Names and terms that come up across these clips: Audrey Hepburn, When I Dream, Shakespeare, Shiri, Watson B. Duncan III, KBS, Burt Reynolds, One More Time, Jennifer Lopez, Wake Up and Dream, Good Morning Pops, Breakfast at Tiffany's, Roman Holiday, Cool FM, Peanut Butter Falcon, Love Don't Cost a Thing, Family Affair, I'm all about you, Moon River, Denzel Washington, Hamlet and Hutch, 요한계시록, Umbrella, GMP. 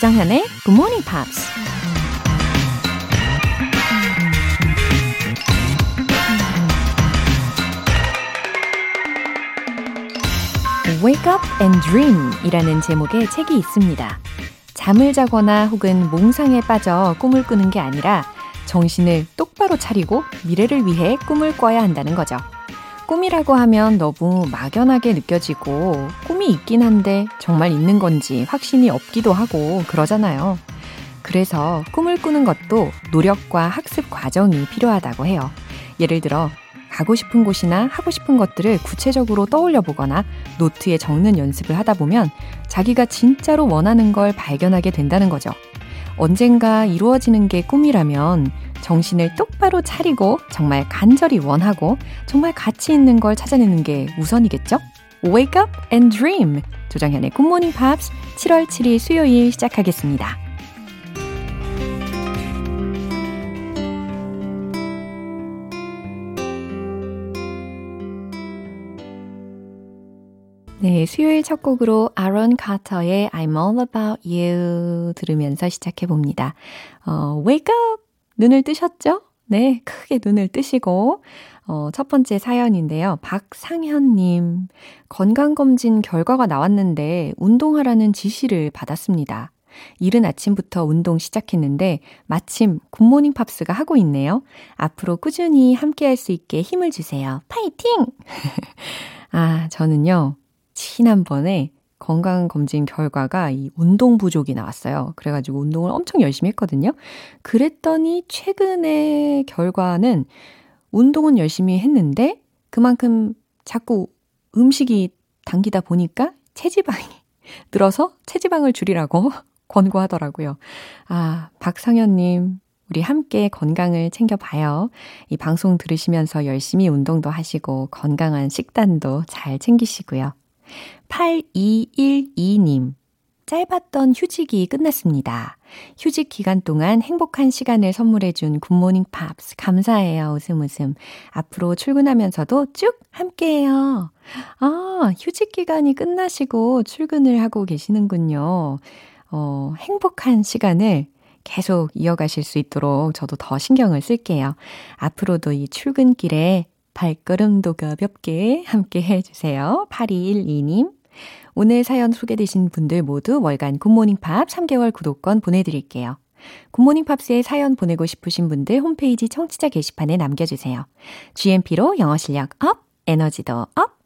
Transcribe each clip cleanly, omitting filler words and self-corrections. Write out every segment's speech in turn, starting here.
조장현의 Good Morning Pops. Wake Up and Dream 이라는 제목의 책이 있습니다. 잠을 자거나 혹은 몽상에 빠져 꿈을 꾸는 게 아니라 정신을 똑바로 차리고 미래를 위해 꿈을 꿔야 한다는 거죠. 꿈이라고 하면 너무 막연하게 느껴지고 꿈이 있긴 한데 정말 있는 건지 확신이 없기도 하고 그러잖아요. 그래서 꿈을 꾸는 것도 노력과 학습 과정이 필요하다고 해요. 예를 들어 가고 싶은 곳이나 하고 싶은 것들을 구체적으로 떠올려 보거나 노트에 적는 연습을 하다 보면 자기가 진짜로 원하는 걸 발견하게 된다는 거죠. 언젠가 이루어지는 게 꿈이라면 정신을 똑바로 차리고 정말 간절히 원하고 정말 가치 있는 걸 찾아내는 게 우선이겠죠? Wake up and dream! 조정현의 Good Morning Pops 7월 7일 수요일 시작하겠습니다. 네, 수요일 첫 곡으로 아론 카터의 I'm all about you 들으면서 시작해봅니다. Wake up! 눈을 뜨셨죠? 네, 크게 눈을 뜨시고 첫 번째 사연인데요. 박상현님, 건강검진 결과가 나왔는데 운동하라는 지시를 받았습니다. 이른 아침부터 운동 시작했는데 마침 굿모닝 팝스가 하고 있네요. 앞으로 꾸준히 함께할 수 있게 힘을 주세요. 파이팅! 아, 저는요. 지난번에 건강검진 결과가 이 운동 부족이 나왔어요. 그래가지고 운동을 엄청 열심히 했거든요. 그랬더니 최근의 결과는 운동은 열심히 했는데 그만큼 자꾸 음식이 당기다 보니까 체지방이 늘어서 체지방을 줄이라고 권고하더라고요. 아, 박상현님. 우리 함께 건강을 챙겨봐요. 이 방송 들으시면서 열심히 운동도 하시고 건강한 식단도 잘 챙기시고요. 8212님, 짧았던 휴직이 끝났습니다. 휴직 기간 동안 행복한 시간을 선물해준 굿모닝 팝스 감사해요. 웃음 웃음. 앞으로 출근하면서도 쭉 함께해요. 아, 휴직 기간이 끝나시고 출근을 하고 계시는군요. 행복한 시간을 계속 이어가실 수 있도록 저도 더 신경을 쓸게요. 앞으로도 이 출근길에 발걸음도 가볍게 함께 해주세요. 8212님. 오늘 사연 소개되신 분들 모두 월간 굿모닝팝 3개월 구독권 보내드릴게요. 굿모닝팝스에 사연 보내고 싶으신 분들 홈페이지 청취자 게시판에 남겨주세요. GMP로 영어 실력 업, 에너지도 업.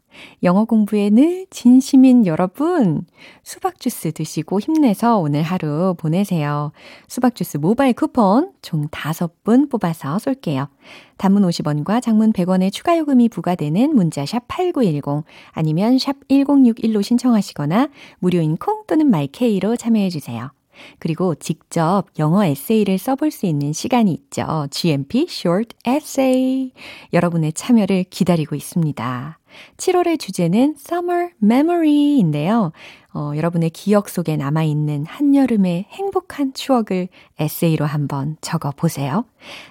영어 공부에 늘 진심인 여러분, 수박 주스 드시고 힘내서 오늘 하루 보내세요. 수박 주스 모바일 쿠폰 총 5분 뽑아서 쏠게요. 단문 50원과 장문 100원의 추가 요금이 부과되는 문자 샵 8910 아니면 샵 1061로 신청하시거나 무료인 콩 또는 마이케이로 참여해 주세요. 그리고 직접 영어 에세이를 써볼 수 있는 시간이 있죠. GMP Short Essay. 여러분의 참여를 기다리고 있습니다. 7월의 주제는 Summer Memory인데요. 여러분의 기억 속에 남아있는 한여름의 행복한 추억을 에세이로 한번 적어보세요.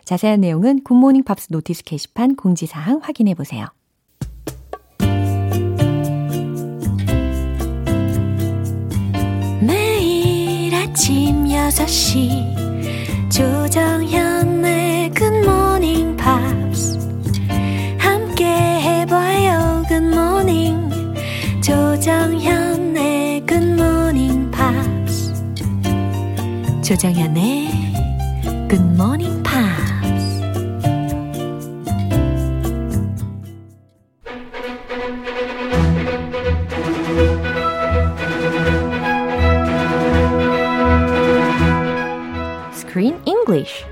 자세한 내용은 굿모닝 팝스 노티스 게시판 공지사항 확인해보세요. 매일 아침 6시 조정현의 굿모닝 팝스 함께 해봐요. Good morning, 조정현의 Good Morning Pops. 조정현의 Good Morning Pops. Screen English.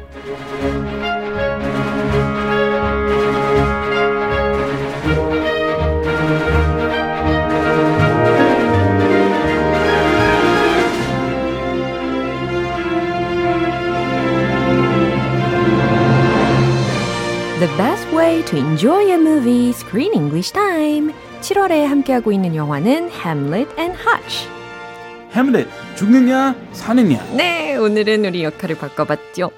The best way to enjoy a movie, Screen English Time. 7월에 함께하고 있는 영화는 Hamlet and Hutch. Hamlet, 죽느냐 사느냐. 네, 오늘은 우리 역할을 바꿔봤죠.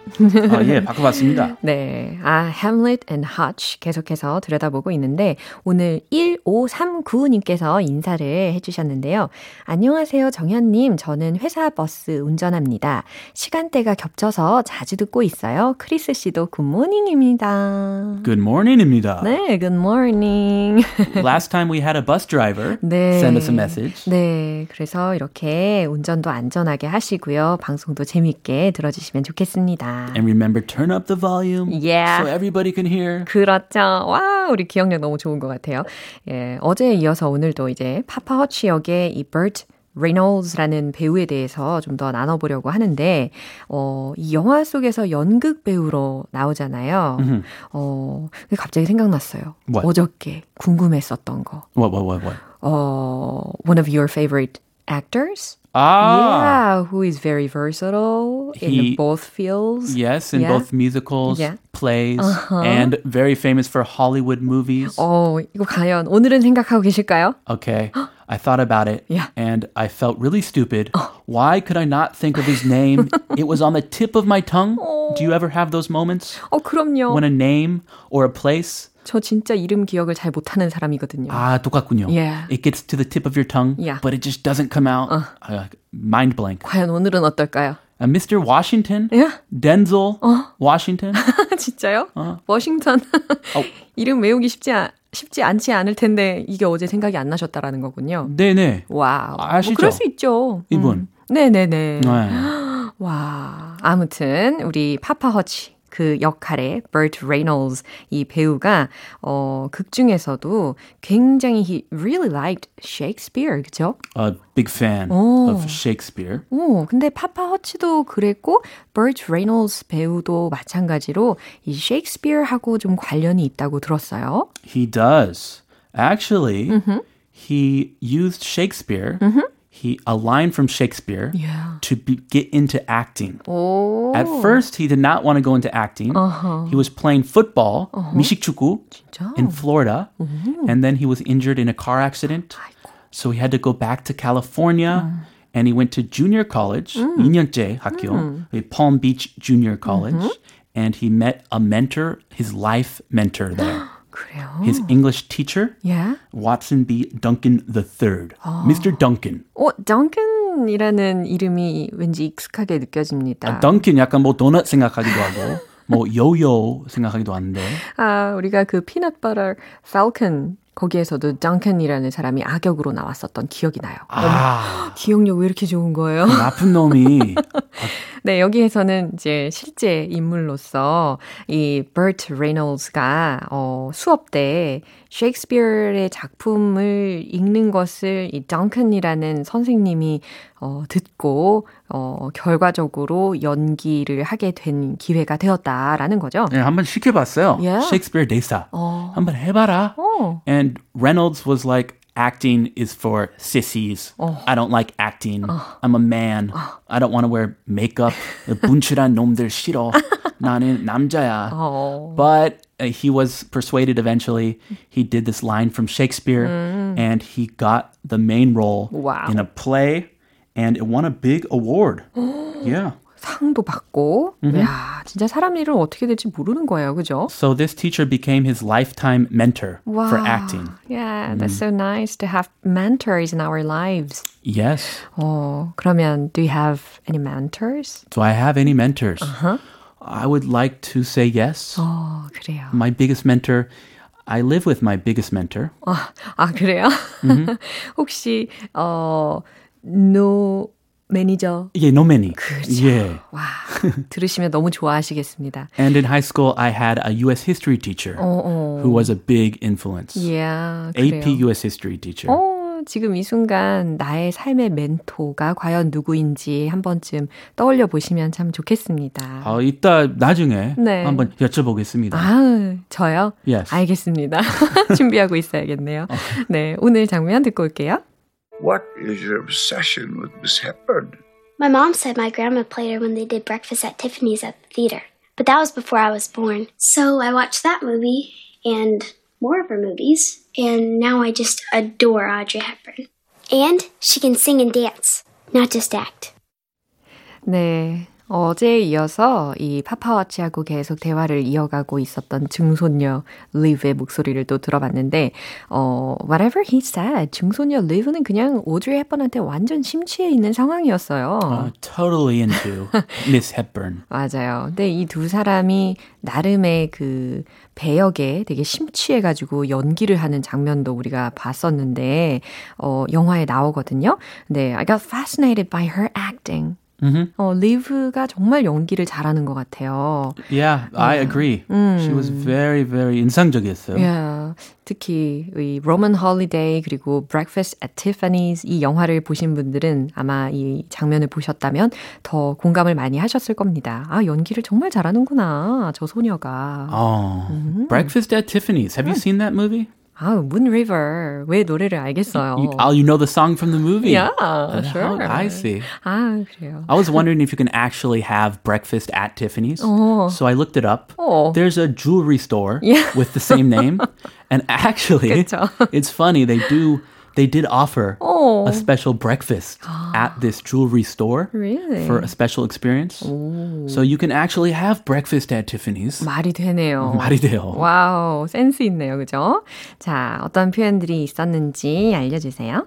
아, 예, 바꿔봤습니다. 네, 아, Hamlet and Hutch 계속해서 들여다보고 있는데 오늘 1539님께서 인사를 해주셨는데요. 안녕하세요, 정현님. 저는 회사 버스 운전합니다. 시간대가 겹쳐서 자주 듣고 있어요. 크리스 씨도 굿모닝입니다. 굿모닝입니다. 네, 굿모닝. Last time we had a bus driver 네. send us a message. 네, 그래서 이렇게 운전도 안전하게 하시고요. 방송도 재미있게 들어주시면 좋겠습니다. And remember, turn up the volume yeah. so everybody can hear. 그렇죠. 와, 우리 기억력 너무 좋은 것 같아요. 예, 어제에 이어서 오늘도 이제 파파 허치 역의 이 Bert Reynolds라는 배우에 대해서 좀 더 나눠보려고 하는데 이 영화 속에서 연극 배우로 나오잖아요. 갑자기 생각났어요. What? 어저께 궁금했었던 거. What? One of your favorite actors? Ah. Yeah, who is very versatile in both fields. Yes, in yeah. both musicals, yeah. plays, uh-huh. and very famous for Hollywood movies. 이거 과연 오늘은 생각하고 계실까요? Okay, I thought about it, yeah. and I felt really stupid. Why could I not think of his name? It was on the tip of my tongue. Do you ever have those moments? 그럼요. When a name or a place... 저 진짜 이름 기억을 잘 못하는 사람이거든요. 아, 똑같군요. Yeah. It gets to the tip of your tongue, yeah. but it just doesn't come out. Mind blank. 과연 오늘은 어떨까요? Mr. Washington, yeah? Denzel Washington. 진짜요? 워싱턴. 이름 외우기 쉽지 않지 않을 텐데 이게 어제 생각이 안 나셨다라는 거군요. 네네. 와우. 아시죠? 그럴 수 있죠. 이분. 네네네. 네. 와. 아무튼 우리 파파 허치. 그 역할의 Burt Reynolds 이 배우가 극 중에서도 굉장히 he really liked Shakespeare, 그렇죠? A big fan of Shakespeare. 오, 근데 파파 허치도 그랬고 Burt Reynolds 배우도 마찬가지로 이 Shakespeare하고 좀 관련이 있다고 들었어요. He does. Actually, mm-hmm. he used Shakespeare. Mm-hmm. A line from Shakespeare yeah. to get into acting. Oh. At first, he did not want to go into acting. Uh-huh. He was playing football, 미식축구, in Florida. Uh-huh. And then he was injured in a car accident. 아이고. So he had to go back to California. And he went to junior college, 2년제 학교, Palm Beach Junior College. And he met a mentor, his life mentor there. 그래요? His English teacher, yeah? Watson B. Duncan III. Mr. Duncan. Duncan이라는 이름이 왠지 익숙하게 느껴집니다. Duncan 약간 뭐 도넛 생각하기도 하고, 뭐 요요 생각하기도 하는데. 아, 우리가 그 Peanut Butter Falcon. 거기에서도 Duncan이라는 사람이 악역으로 나왔었던 기억이 나요. 아. 기억력 왜 이렇게 좋은 거예요? 나쁜 놈이. 네, 여기에서는 이제 실제 인물로서 이 Burt Reynolds가 수업 때 셰익스피어의 작품을 읽는 것을 이 Duncan이라는 선생님이 듣고 결과적으로 연기를 하게 된 기회가 되었다라는 거죠. 네, 한번 시켜봤어요. Yeah. Shakespeare 대사. 한번 해봐라. And Reynolds was like, acting is for sissies. I don't like acting. I'm a man. I don't want to wear makeup. 분출한 놈들 싫어. 나는 남자야. But he was persuaded eventually. He did this line from Shakespeare, and he got the main role wow. in a play. And it won a big award. yeah. 상도 받고. 야, 진짜 사람 일은 어떻게 될지 모르는 거예요. 그죠? So this teacher became his lifetime mentor wow. for acting. Yeah, that's so nice to have mentors in our lives. Yes. 그러면 do you have any mentors? Do I have any mentors? Uh-huh. I would like to say yes. 그래요. My biggest mentor I live with my biggest mentor. 그래요? Mm-hmm. 혹시 no 매니저. 예, no many. 그렇죠. 예. 와, 들으시면 너무 좋아하시겠습니다. And in high school, I had a U.S. history teacher who was a big influence. Yeah, AP 그래요. U.S. history teacher. 지금 이 순간 나의 삶의 멘토가 과연 누구인지 한 번쯤 떠올려 보시면 참 좋겠습니다. 이따 나중에 네. 한번 여쭤보겠습니다. 저요? Yes. 알겠습니다. 준비하고 있어야겠네요. 네, 오늘 장면 듣고 올게요. What is your obsession with Miss Hepburn? My mom said my grandma played her when they did Breakfast at Tiffany's at the theater. But that was before I was born. So I watched that movie and more of her movies. And now I just adore Audrey Hepburn. And she can sing and dance, not just act. 네. 어제에 이어서 이 파파와치하고 계속 대화를 이어가고 있었던 증손녀 리브의 목소리를 또 들어봤는데 whatever he said, 증손녀 리브는 그냥 오드리 헵번한테 완전 심취해 있는 상황이었어요. Totally into Miss Hepburn. 맞아요. 근데 이 두 사람이 나름의 그 배역에 되게 심취해가지고 연기를 하는 장면도 우리가 봤었는데 영화에 나오거든요. 네, I got fascinated by her acting. 리브가 정말 연기를 잘하는 것 같아요. Yeah, I agree. She was very, very 인상적이었어요. Yeah. 특히 이 Roman Holiday 그리고 Breakfast at Tiffany's 이 영화를 보신 분들은 아마 이 장면을 보셨다면 더 공감을 많이 하셨을 겁니다. 아, 연기를 정말 잘하는구나, 저 소녀가. Breakfast at Tiffany's. Have you seen that movie? 아, Moon River. 왜 노래를 알겠어요? You know the song from the movie. Yeah, sure. I see. 아, 그래요. I was wondering if you can actually have breakfast at Tiffany's. So I looked it up. There's a jewelry store with the same name. And actually, it's funny. They did offer a special breakfast at this jewelry store for a special experience. So you can actually have breakfast at Tiffany's. 말이 되네요. 말이 돼요. 와우, 센스 있네요, 그죠? 자, 어떤 표현들이 있었는지 알려주세요.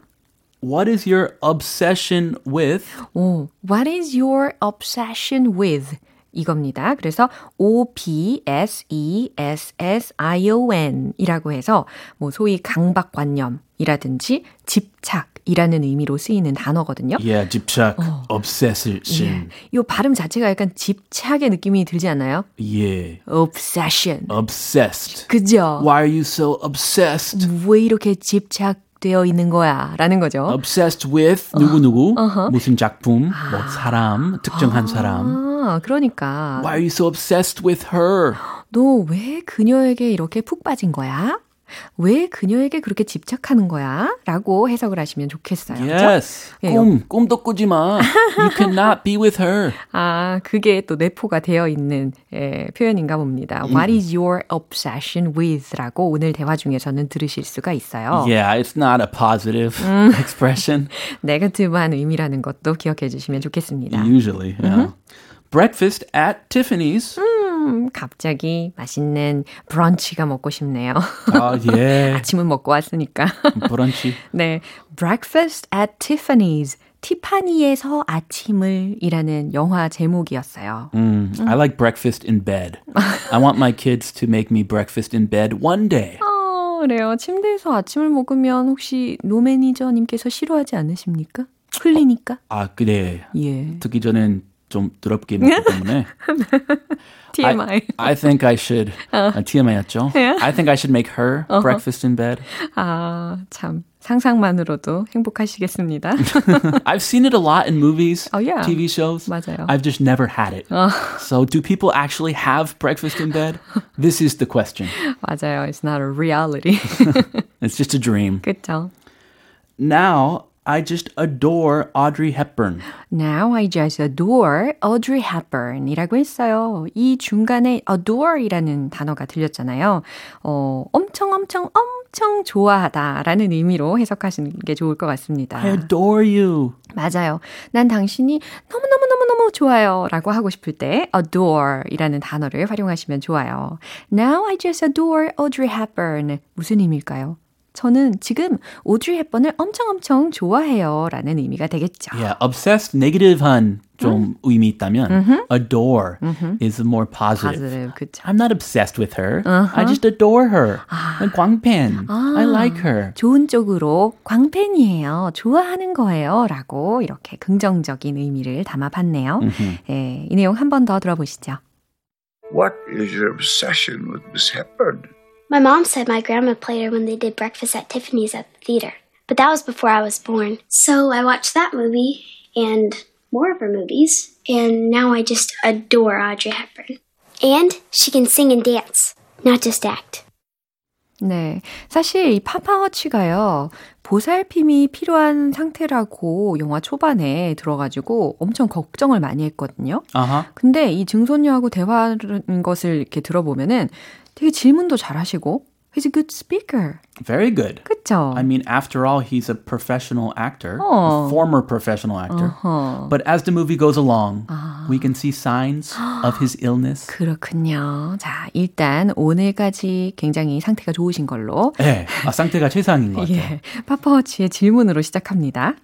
What is your obsession with? What is your obsession with? 이겁니다. 그래서 obsession 이라고 해서 뭐 소위 강박관념이라든지 집착이라는 의미로 쓰이는 단어거든요. Yeah, 집착, obsession. 이 발음 자체가 약간 집착의 느낌이 들지 않아요? Yeah. Obsession. Obsessed. 그죠? Why are you so obsessed? 왜 이렇게 집착? 되어 있는 거야 라는 거죠. Obsessed with 누구누구, 무슨 작품, 뭐 사람, 특정한 사람. 그러니까 Why are you so obsessed with her? 너 왜 그녀에게 이렇게 푹 빠진 거야? 왜 그녀에게 그렇게 집착하는 거야? 라고 해석을 하시면 좋겠어요. Yes. 예, 꿈도 꾸지 마. You cannot be with her. 아, 그게 또 내포가 되어 있는 표현인가 봅니다. What is your obsession with? 라고 오늘 대화 중에서는 들으실 수가 있어요. Yeah, it's not a positive expression. 네거티브한 의미라는 것도 기억해 주시면 좋겠습니다. Usually, yeah. Breakfast at Tiffany's. 갑자기 맛있는 브런치가 먹고 싶네요. 예. 아침은 먹고 왔으니까. 브런치. 네, Breakfast at Tiffany's. 티파니에서 아침을 이라는 영화 제목이었어요. I like breakfast in bed. I want my kids to make me breakfast in bed one day. 그래요. 침대에서 아침을 먹으면 혹시 노매니저님께서 싫어하지 않으십니까? 흘리니까? 아, 그래. 예. 특히 저는 좀 더럽게 먹기 때문에 TMI. I think I should TMI였죠. Yeah. I think I should make her breakfast in bed. 아, 참 상상만으로도 행복하시겠습니다. I've seen it a lot in movies, TV shows. 맞아요. I've just never had it. So do people actually have breakfast in bed? This is the question. 맞아요. It's not a reality. It's just a dream. 그렇죠. Now I just adore Audrey Hepburn. Now I just adore Audrey Hepburn이라고 했어요. 이 중간에 adore이라는 단어가 들렸잖아요. 엄청 좋아하다라는 의미로 해석하시는 게 좋을 것 같습니다. I adore you. 맞아요. 난 당신이 너무 좋아요 라고 하고 싶을 때 adore이라는 단어를 활용하시면 좋아요. Now I just adore Audrey Hepburn. 무슨 의미일까요? 저는 지금 오드리 헵번을 엄청 좋아해요 라는 의미가 되겠죠. Yeah, obsessed, negative한 좀 의미 있다면 adore is more positive. 그쵸. I'm not obsessed with her. I just adore her. 광팬. I like her. 좋은 쪽으로 광팬이에요. 좋아하는 거예요. 라고 이렇게 긍정적인 의미를 담아봤네요. 예, 이 내용 한 번 더 들어보시죠. What is your obsession with Miss Hepburn? My mom said my grandma played her when they did Breakfast at Tiffany's at the theater, but that was before I was born. So I watched that movie and more of her movies, and now I just adore Audrey Hepburn. And she can sing and dance, not just act. 네, 사실 이 파파워치가요, 보살핌이 필요한 상태라고 영화 초반에 들어가지고 엄청 걱정을 많이 했거든요. 근데 이 증손녀하고 대화하는 것을 이렇게 들어보면은 되게 질문도 잘하시고 He's a good speaker. Very good. 그쵸? I mean, after all, he's a professional actor, a former professional actor. Uh-huh. But as the movie goes along, we can see signs of his illness. 그렇군요. 자, 일단 오늘까지 굉장히 상태가 좋으신 걸로. 네, 아, 상태가 최상인 것 같아요. 예, 파파워치의 질문으로 시작합니다.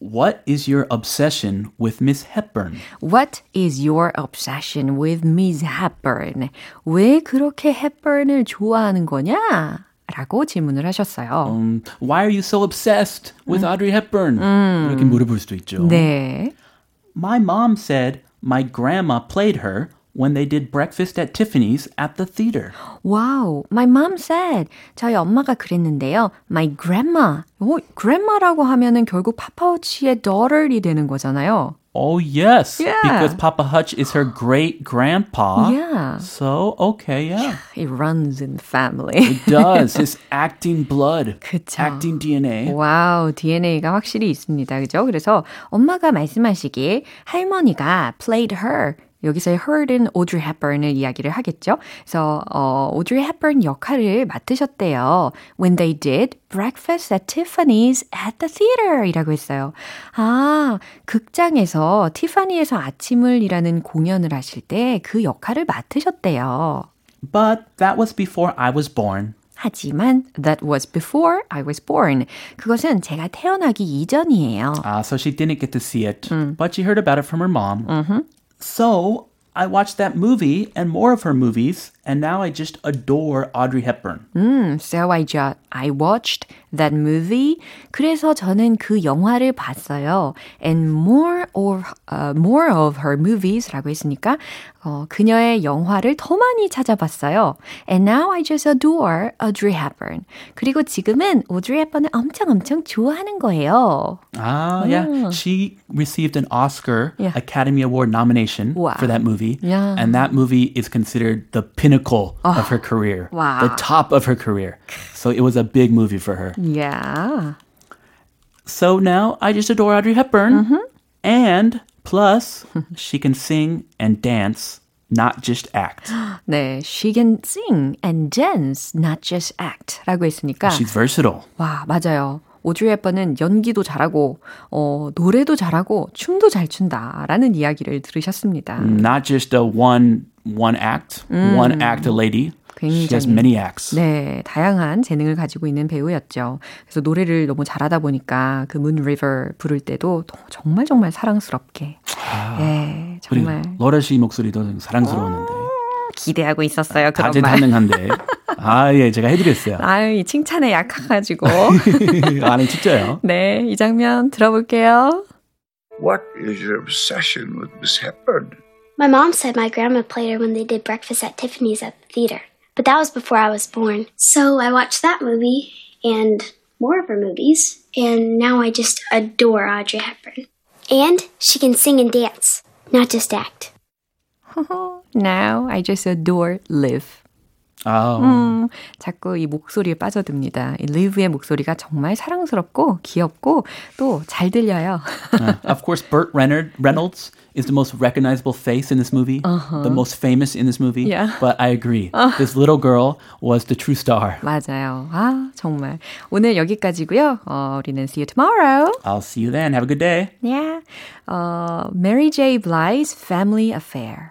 What is your obsession with Miss Hepburn? What is your obsession with Miss Hepburn? 왜 그렇게 헵번을 좋아하는 거냐? 라고 질문을 하셨어요. Why are you so obsessed with Audrey Hepburn? 이렇게 물어볼 수도 있죠. 네. My mom said my grandma played her when they did Breakfast at Tiffany's at the theater. Wow, my mom said. 저희 엄마가 그랬는데요. My grandma. grandma라고 하면은 결국 파파우치의 daughter이 되는 거잖아요. Oh, yes. Yeah. Because Papa Hutch is her great-grandpa. Yeah. So, okay, yeah. It runs in the family. It does. It's acting blood. 그쵸. Acting DNA. 와우, DNA가 확실히 있습니다. 그죠? 그래서 엄마가 말씀하시길 할머니가 played her. 여기서의 her는 Audrey Hepburn을 이야기를 하겠죠. 그래서 Audrey Hepburn 역할을 맡으셨대요. When they did Breakfast at Tiffany's at the theater이라고 했어요. 아, 극장에서 티파니에서 아침을이라는 공연을 하실 때 그 역할을 맡으셨대요. But that was before I was born. 하지만 that was before I was born. 그것은 제가 태어나기 이전이에요. Ah, so she didn't get to see it. But she heard about it from her mom. So, I watched that movie and more of her movies, and now I just adore Audrey Hepburn. So I watched that movie. 그래서 저는 그 영화를 봤어요. And more of her movies라고 했으니까 그녀의 영화를 더 많이 찾아봤어요. And now I just adore Audrey Hepburn. 그리고 지금은 Audrey Hepburn을 엄청 좋아하는 거예요. Ah, yeah. She received an Oscar Academy Award nomination for that movie. Yeah. And that movie is considered the pinnacle of her career. Wow. The top of her career. So it was a big movie for her. Yeah. So now I just adore Audrey Hepburn. Mm-hmm. And plus, she can sing and dance, not just act. 네, she can sing and dance, not just act. 라고 했으니까. She's versatile. 와, 맞아요. 오드리 헵번은 연기도 잘하고 노래도 잘하고 춤도 잘 춘다라는 이야기를 들으셨습니다. Not just a one act lady. She has many acts. 네, 다양한 재능을 가지고 있는 배우였죠. 그래서 노래를 너무 잘하다 보니까 그 Moon River 부를 때도 정말 사랑스럽게. 아, 네, 정말. 러라 씨 목소리도 사랑스러웠는데. 기대하고 있었어요. 그런 다재다능한데. 아, 예, 제가 해드렸어요. 아유, 이 칭찬에 약해가지고. 아니, 진짜요? 네, 이 장면 들어볼게요. What is your obsession with Miss Hepburn? My mom said my grandma played her when they did Breakfast at Tiffany's at the theater. But that was before I was born. So I watched that movie and more of her movies. And now I just adore Audrey Hepburn. And she can sing and dance, not just act. Now I just adore live. 자꾸 이 목소리에 빠져듭니다. 이 리브의 목소리가 정말 사랑스럽고 귀엽고 또 잘 들려요. Of course, Bert Reynolds is the most recognizable face in this movie, the most famous in this movie. Yeah. But I agree. This little girl was the true star. 맞아요. 아, 정말. 오늘 여기까지고요. 우리는 see you tomorrow. I'll see you then. Have a good day. Yeah. Mary J. Blige's Family Affair.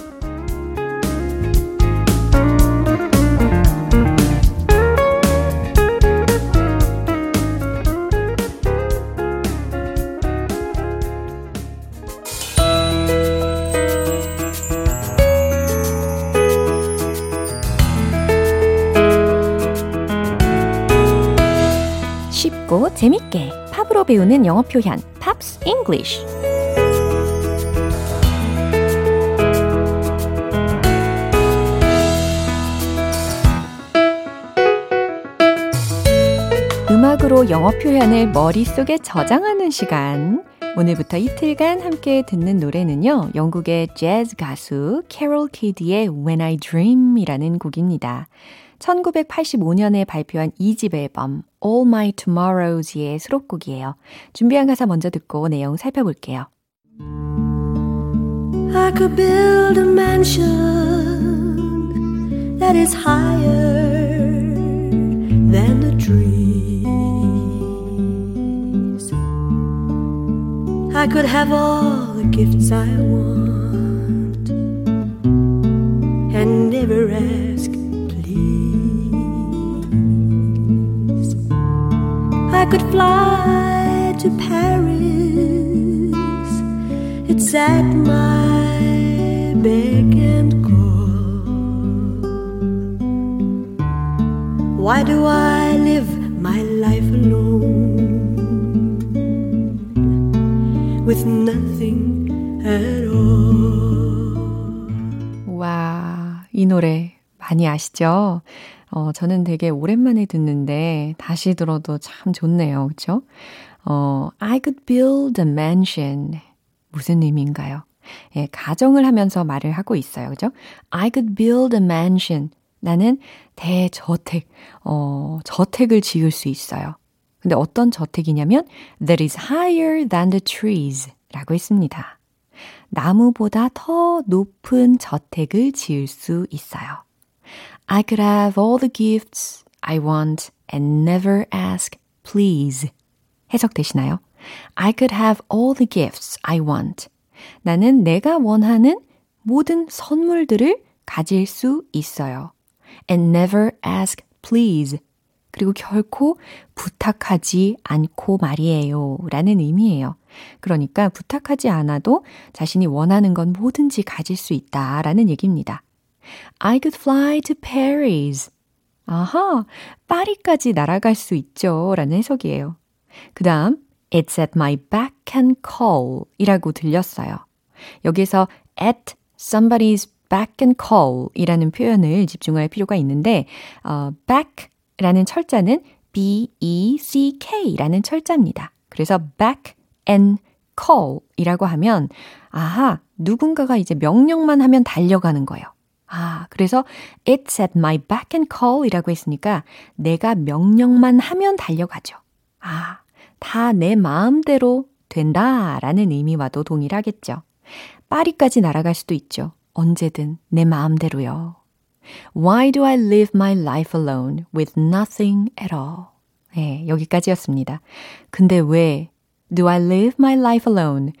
재밌게 팝으로 배우는 영어 표현 팝스 잉글리쉬. 음악으로 영어 표현을 머릿속에 저장하는 시간. 오늘부터 이틀간 함께 듣는 노래는요. 영국의 재즈 가수 캐롤 키드의 When I Dream이라는 곡입니다. 1985년에 발표한 2집 앨범 All My Tomorrows의 수록곡이에요. 준비한 가사 먼저 듣고 내용 살펴볼게요. I could build a mansion that is higher than the trees. I could have all the gifts I want and never ask, please. I could fly to Paris. It's at my beck and call. Why do I live my life alone with nothing at all? 와, 이 노래 많이 아시죠? 저는 되게 오랜만에 듣는데 다시 들어도 참 좋네요. 그렇죠? I could build a mansion. 무슨 의미인가요? 예, 가정을 하면서 말을 하고 있어요. 그렇죠? I could build a mansion. 나는 대저택, 저택을 지을 수 있어요. 근데 어떤 저택이냐면 that is higher than the trees 라고 했습니다. 나무보다 더 높은 저택을 지을 수 있어요. I could have all the gifts I want and never ask, please. 해석되시나요? I could have all the gifts I want. 나는 내가 원하는 모든 선물들을 가질 수 있어요. And never ask, please. 그리고 결코 부탁하지 않고 말이에요. 라는 의미예요. 그러니까 부탁하지 않아도 자신이 원하는 건 뭐든지 가질 수 있다라는 얘기입니다. I could fly to Paris. 아하, 파리까지 날아갈 수 있죠. 라는 해석이에요. 그 다음, It's at my beck and call 이라고 들렸어요. 여기서 at somebody's back and call 이라는 표현을 집중할 필요가 있는데 back라는 철자는 B-E-C-K라는 철자입니다. 그래서 back and call 이라고 하면 아하, 누군가가 이제 명령만 하면 달려가는 거예요. 아, 그래서 it's at my back and call 이라고 했으니까 내가 명령만 하면 달려가죠. 아, 다 내 마음대로 된다라는 의미와도 동일하겠죠. 파리까지 날아갈 수도 있죠. 언제든 내 마음대로요. Why do I live my life alone with nothing at all? 네, 여기까지였습니다. 근데 왜 do I live my life alone?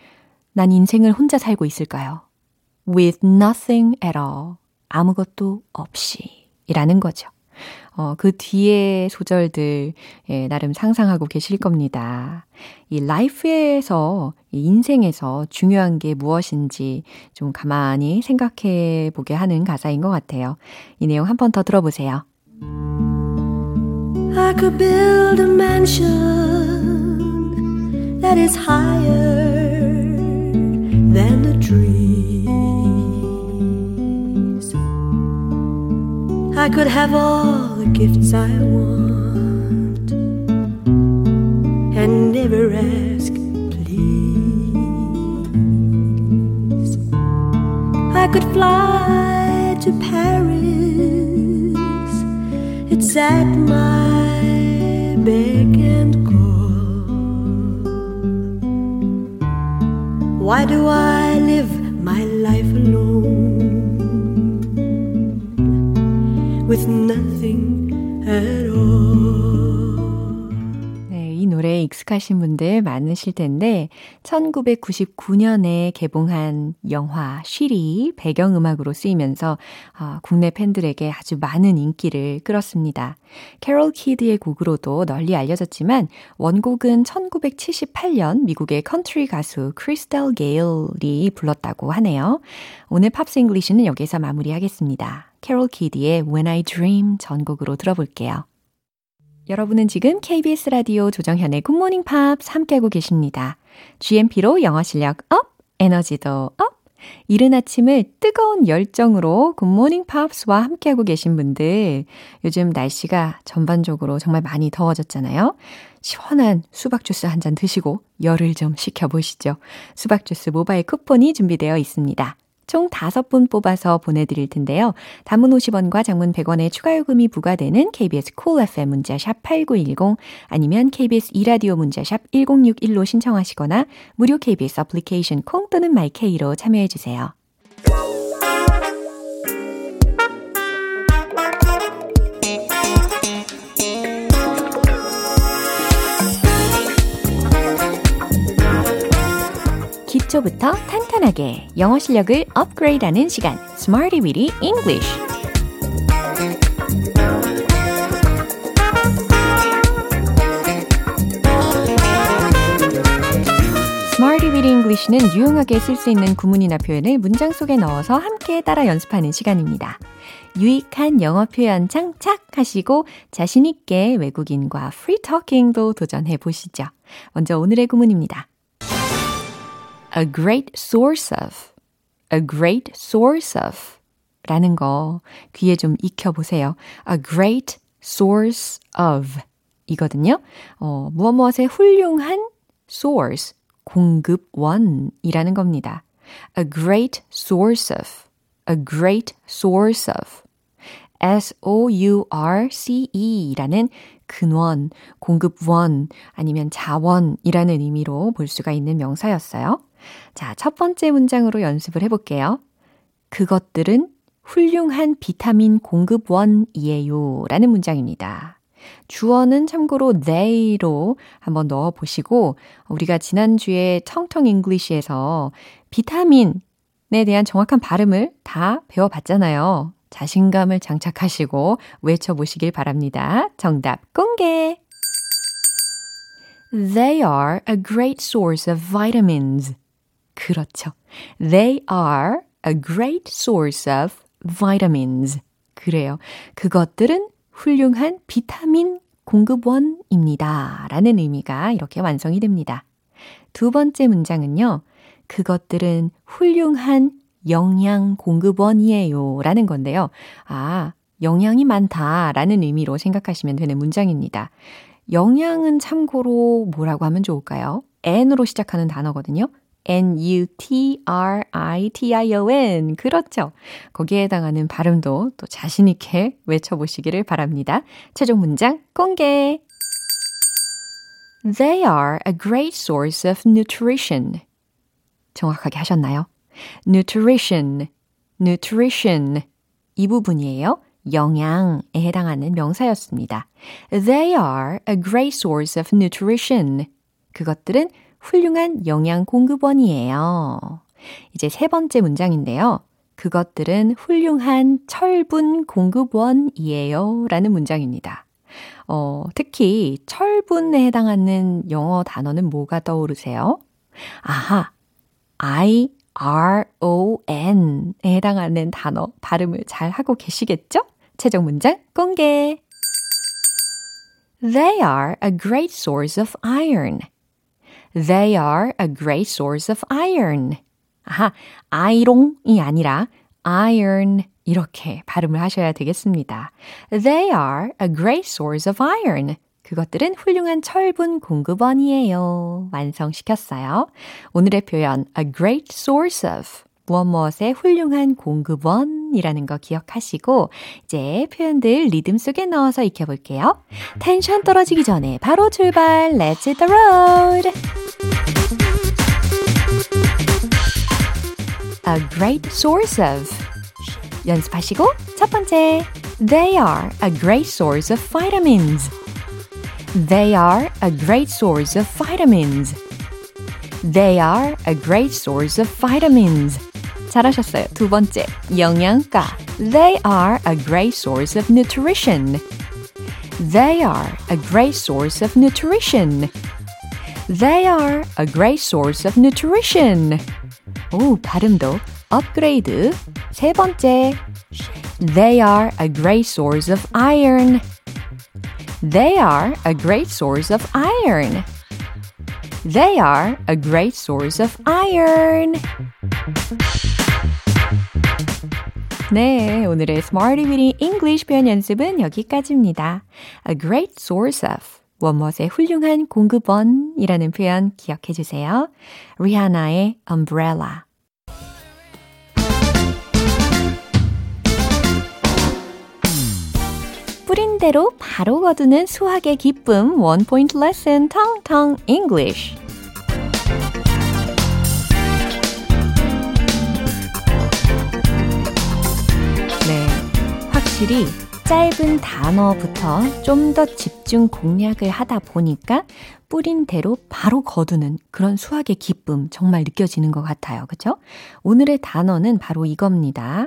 난 인생을 혼자 살고 있을까요? With nothing at all. 아무것도 없이 이라는 거죠. 그 뒤에 소절들 예, 나름 상상하고 계실 겁니다. 이 라이프에서, 이 인생에서 중요한 게 무엇인지 좀 가만히 생각해 보게 하는 가사인 것 같아요. 이 내용 한 번 더 들어보세요. I could build a mansion that is higher than the trees. I could have all the gifts I want and never ask, please. I could fly to Paris. It's at my beck and call. Why do I live my life alone with nothing? 네, 이 노래에 익숙하신 분들 많으실 텐데 1999년에 개봉한 영화 쉬리 배경음악으로 쓰이면서 국내 팬들에게 아주 많은 인기를 끌었습니다. 캐롤 키드의 곡으로도 널리 알려졌지만 원곡은 1978년 미국의 컨트리 가수 크리스탈 게일이 불렀다고 하네요. 오늘 팝스 잉글리시는 여기서 마무리하겠습니다. 캐롤 키드의 When I Dream 전곡으로 들어볼게요. 여러분은 지금 KBS 라디오 조정현의 굿모닝 팝스 함께하고 계십니다. GMP로 영어 실력 업, 에너지도 업, 이른 아침을 뜨거운 열정으로 굿모닝 팝스와 함께하고 계신 분들, 요즘 날씨가 전반적으로 정말 많이 더워졌잖아요. 시원한 수박 주스 한 잔 드시고 열을 좀 식혀보시죠. 수박 주스 모바일 쿠폰이 준비되어 있습니다. 총 5분 뽑아서 보내드릴 텐데요. 단문 50원과 장문 100원의 추가 요금이 부과되는 KBS Cool FM 문자샵 8910 아니면 KBS 2라디오 문자샵 1061로 신청하시거나 무료 KBS 어플리케이션 콩 또는 마이케이로 참여해주세요. 기초부터 탄탄하게 영어 실력을 업그레이드하는 시간, Smarty Weedy English. Smarty Weedy English는 유용하게 쓸 수 있는 구문이나 표현을 문장 속에 넣어서 함께 따라 연습하는 시간입니다. 유익한 영어 표현 장착하시고 자신 있게 외국인과 free talking도 도전해 보시죠. 먼저 오늘의 구문입니다. A great source of, a great source of 라는 거 귀에 좀 익혀보세요. A great source of 이거든요. 무엇무엇의 훌륭한 source, 공급원이라는 겁니다. A great source of, a great source of. source라는 근원, 공급원, 아니면 자원이라는 의미로 볼 수가 있는 명사였어요. 자, 첫 번째 문장으로 연습을 해볼게요. 그것들은 훌륭한 비타민 공급원이에요. 라는 문장입니다. 주어는 참고로 they로 한번 넣어보시고, 우리가 지난주에 청청 잉글리시에서 비타민에 대한 정확한 발음을 다 배워봤잖아요. 자신감을 장착하시고 외쳐보시길 바랍니다. 정답 공개! They are a great source of vitamins. 그렇죠. They are a great source of vitamins. 그래요. 그것들은 훌륭한 비타민 공급원입니다. 라는 의미가 이렇게 완성이 됩니다. 두 번째 문장은요. 그것들은 훌륭한 영양 공급원이에요. 라는 건데요. 아, 영양이 많다. 라는 의미로 생각하시면 되는 문장입니다. 영양은 참고로 뭐라고 하면 좋을까요? N으로 시작하는 단어거든요. N-U-T-R-I-T-I-O-N. 그렇죠. 거기에 해당하는 발음도 또 자신 있게 외쳐보시기를 바랍니다. 최종 문장 공개! They are a great source of nutrition. 정확하게 하셨나요? Nutrition, nutrition. 이 부분이에요. 영양에 해당하는 명사였습니다. They are a great source of nutrition. 그것들은 훌륭한 영양 공급원이에요. 이제 세 번째 문장인데요. 그것들은 훌륭한 철분 공급원이에요. 라는 문장입니다. 특히 철분에 해당하는 영어 단어는 뭐가 떠오르세요? 아하, I-R-O-N에 해당하는 단어 발음을 잘 하고 계시겠죠? 최종 문장 공개! They are a great source of iron. They are a great source of iron. 아하, 아이롱이 아니라 iron 이렇게 발음을 하셔야 되겠습니다. They are a great source of iron. 그것들은 훌륭한 철분 공급원이에요. 완성시켰어요. 오늘의 표현, a great source of, 무엇무엇의 훌륭한 공급원이라는 거 기억하시고 이제 표현들 리듬 속에 넣어서 익혀볼게요. 텐션 떨어지기 전에 바로 출발! Let's hit the road! A great source of 연습하시고 첫 번째, They are a great source of vitamins. They are a great source of vitamins. They are a great source of vitamins. 잘하셨어요. 두 번째, 영양가. They are a great source of nutrition. They are a great source of nutrition. They are a great source of nutrition. 오, 발음도 업그레이드. 세 번째, They are a great source of iron. They are a great source of iron. They are a great source of iron. 네, 오늘의 Smarty Weedy English 표현 연습은 여기까지입니다. A great source of, 원멋의 훌륭한 공급원이라는 표현 기억해 주세요. 리하나의 Umbrella. 뿌린대로 바로 거두는 수학의 기쁨, One Point Lesson, 텅텅 English. 확실히 짧은 단어부터 좀 더 집중 공략을 하다 보니까 뿌린 대로 바로 거두는 그런 수학의 기쁨 정말 느껴지는 것 같아요. 그렇죠? 오늘의 단어는 바로 이겁니다.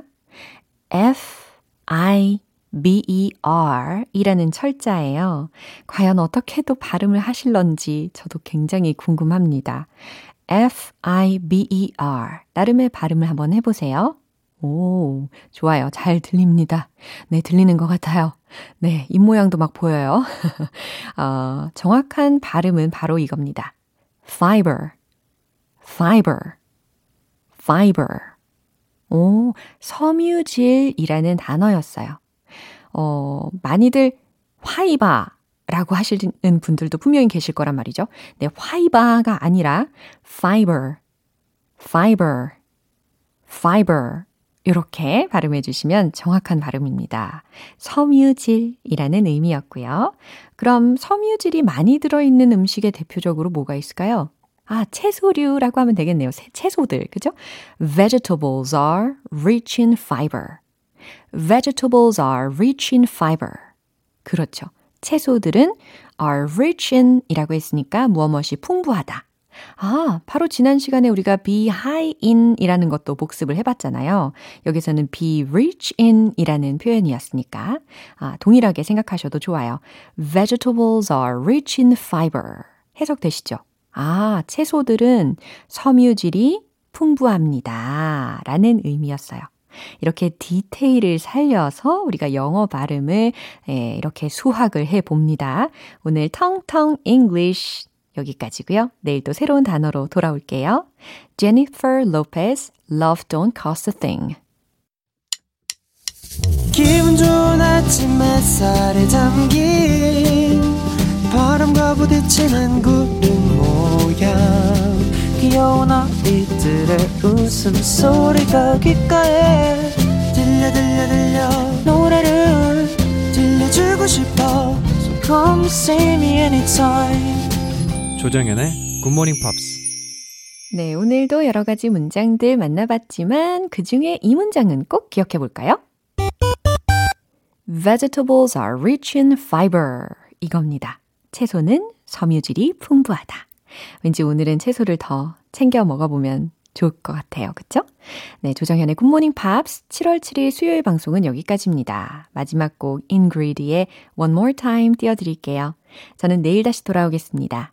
F-I-B-E-R 이라는 철자예요. 과연 어떻게 또 발음을 하실런지 저도 굉장히 궁금합니다. F-I-B-E-R 나름의 발음을 한번 해보세요. 오, 좋아요. 잘 들립니다. 네, 들리는 것 같아요. 네, 입모양도 막 보여요. 정확한 발음은 바로 이겁니다. Fiber, fiber, fiber. 오, 섬유질이라는 단어였어요. 많이들 화이바라고 하시는 분들도 분명히 계실 거란 말이죠. 네, 화이바가 아니라 fiber, fiber, fiber. 이렇게 발음해 주시면 정확한 발음입니다. 섬유질이라는 의미였고요. 그럼 섬유질이 많이 들어있는 음식의 대표적으로 뭐가 있을까요? 아, 채소류라고 하면 되겠네요. 채소들, 그죠? Vegetables are rich in fiber. Vegetables are rich in fiber. 그렇죠. 채소들은 are rich in 이라고 했으니까 무엇이 풍부하다. 아, 바로 지난 시간에 우리가 be high in 이라는 것도 복습을 해봤잖아요. 여기서는 be rich in 이라는 표현이었으니까 동일하게 생각하셔도 좋아요. Vegetables are rich in fiber. 해석되시죠? 아, 채소들은 섬유질이 풍부합니다. 라는 의미였어요. 이렇게 디테일을 살려서 우리가 영어 발음을 이렇게 수학을 해봅니다. 오늘 텅텅 English 여기까지고요. 내일 또 새로운 단어로 돌아올게요. Jennifer Lopez, Love Don't Cost a Thing. 기분 좋은 아침 햇살에 담긴 바람과 부딪히는 구름 모양 귀여운 아이들의 웃음소리가 귓가에 들려 노래를 들려주고 싶어 So come see me anytime 조정연의 굿모닝 팝스. 네, 오늘도 여러 가지 문장들 만나봤지만 그중에 이 문장은 꼭 기억해 볼까요? Vegetables are rich in fiber. 이겁니다. 채소는 섬유질이 풍부하다. 왠지 오늘은 채소를 더 챙겨 먹어보면 좋을 것 같아요. 그쵸? 네, 조정현의 굿모닝 팝스 7월 7일 수요일 방송은 여기까지입니다. 마지막 곡 인그리디의 One More Time 띄워드릴게요. 저는 내일 다시 돌아오겠습니다.